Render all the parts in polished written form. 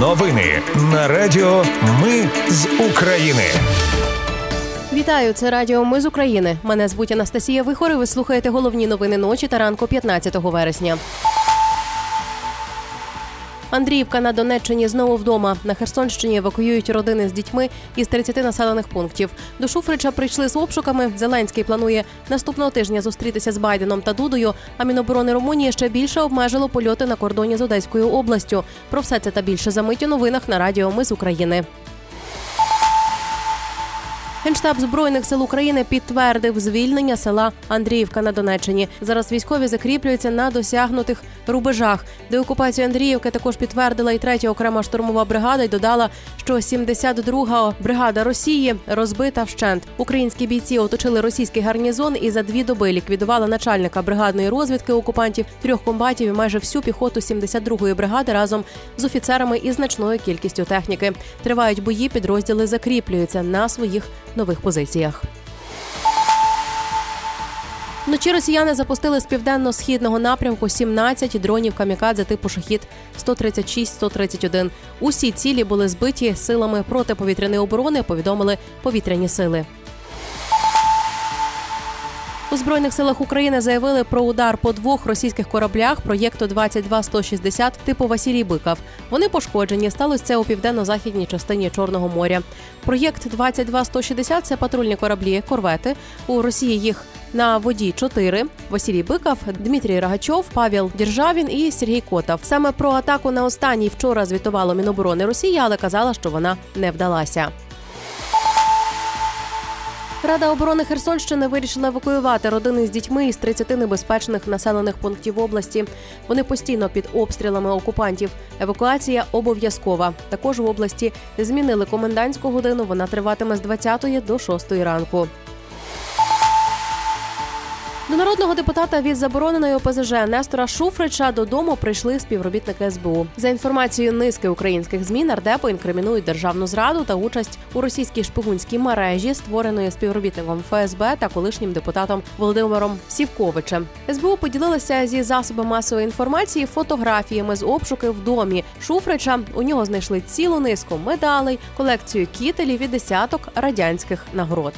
Новини на Радіо Ми з України. Вітаю, це Радіо Ми з України. Мене звуть Анастасія Вихор і ви слухаєте головні новини ночі та ранку 15 вересня. Андріївка на Донеччині знову вдома. На Херсонщині евакуюють родини з дітьми із 30 населених пунктів. До Шуфрича прийшли з обшуками. Зеленський планує наступного тижня зустрітися з Байденом та Дудою, а Міноборони Румунії ще більше обмежило польоти на кордоні з Одеською областю. Про все це та більше за мить у новинах на Радіо Ми з України. Генштаб Збройних сил України підтвердив звільнення села Андріївка на Донеччині. Зараз військові закріплюються на досягнутих рубежах. Деокупацію Андріївки також підтвердила і 3-я окрема штурмова бригада і додала, що 72-га бригада Росії розбита вщент. Українські бійці оточили російський гарнізон і за 2 доби ліквідували начальника бригадної розвідки окупантів, 3 комбатів і майже всю піхоту 72-ї бригади разом з офіцерами і значною кількістю техніки. Тривають бої, підрозділи закріплюються на своїх нових позиціях. Вночі росіяни запустили з південно-східного напрямку 17 дронів камікадзе типу шахед 136-131. Усі цілі були збиті силами протиповітряної оборони, повідомили повітряні сили. У Збройних силах України заявили про удар по 2 російських кораблях проєкту 22-160 типу Васілій Биков. Вони пошкоджені, сталося це у південно-західній частині Чорного моря. Проєкт 22-160 – це патрульні кораблі, корвети. У Росії їх на воді 4 – Васілій Биков, Дмитрій Рагачов, Павел Державін і Сергій Котов. Саме про атаку на останній вчора звітувало Міноборони Росії, але казала, що вона не вдалася. Рада оборони Херсонщини вирішила евакуювати родини з дітьми із 30 небезпечних населених пунктів області. Вони постійно під обстрілами окупантів. Евакуація обов'язкова. Також в області змінили комендантську годину. Вона триватиме з 20 до 6 ранку. До народного депутата від забороненої ОПЗЖ Нестора Шуфрича додому прийшли співробітники СБУ. За інформацією низки українських ЗМІ, нардепу інкримінують державну зраду та участь у російській шпигунській мережі, створеної співробітником ФСБ та колишнім депутатом Володимиром Сівковичем. СБУ поділилася зі засобами масової інформації фотографіями з обшуки в домі Шуфрича. У нього знайшли цілу низку медалей, колекцію кітелів і десяток радянських нагород.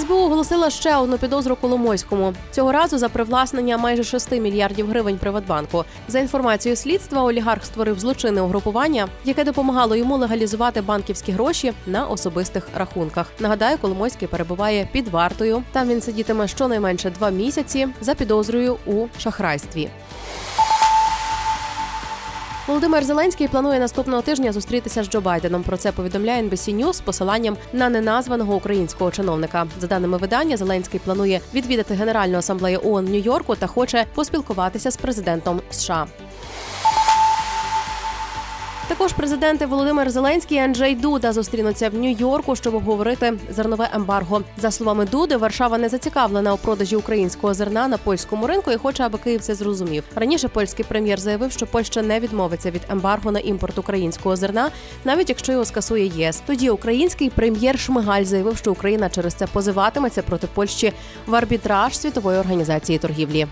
СБУ оголосила ще одну підозру Коломойському. Цього разу за привласнення майже 6 мільярдів гривень Приватбанку. За інформацією слідства, олігарх створив злочинне угрупування, яке допомагало йому легалізувати банківські гроші на особистих рахунках. Нагадаю, Коломойський перебуває під вартою. Там він сидітиме щонайменше 2 місяці за підозрою у шахрайстві. Володимир Зеленський планує наступного тижня зустрітися з Джо Байденом. Про це повідомляє NBC News з посиланням на неназваного українського чиновника. За даними видання, Зеленський планує відвідати Генеральну асамблею ООН в Нью-Йорку та хоче поспілкуватися з президентом США. Також президенти Володимир Зеленський і Анджей Дуда зустрінуться в Нью-Йорку, щоб обговорити зернове ембарго. За словами Дуди, Варшава не зацікавлена у продажі українського зерна на польському ринку і хоче, аби Київ це зрозумів. Раніше польський прем'єр заявив, що Польща не відмовиться від ембарго на імпорт українського зерна, навіть якщо його скасує ЄС. Тоді український прем'єр Шмигаль заявив, що Україна через це позиватиметься проти Польщі в арбітраж Світової організації торгівлі.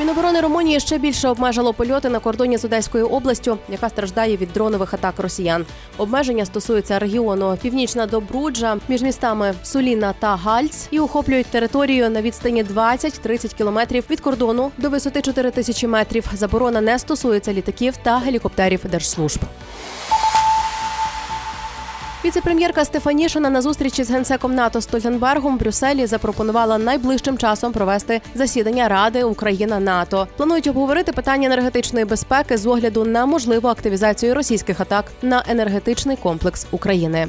Міноборони Румунії ще більше обмежило польоти на кордоні з Одеською областю, яка страждає від дронових атак росіян. Обмеження стосуються регіону Північна Добруджа між містами Суліна та Гальц і охоплюють територію на відстані 20-30 кілометрів від кордону до висоти 4000 метрів. Заборона не стосується літаків та гелікоптерів держслужб. Віце-прем'єрка Стефанішина на зустрічі з генсеком НАТО Стольтенбергом в Брюсселі запропонувала найближчим часом провести засідання Ради Україна-НАТО. Планують обговорити питання енергетичної безпеки з огляду на можливу активізацію російських атак на енергетичний комплекс України.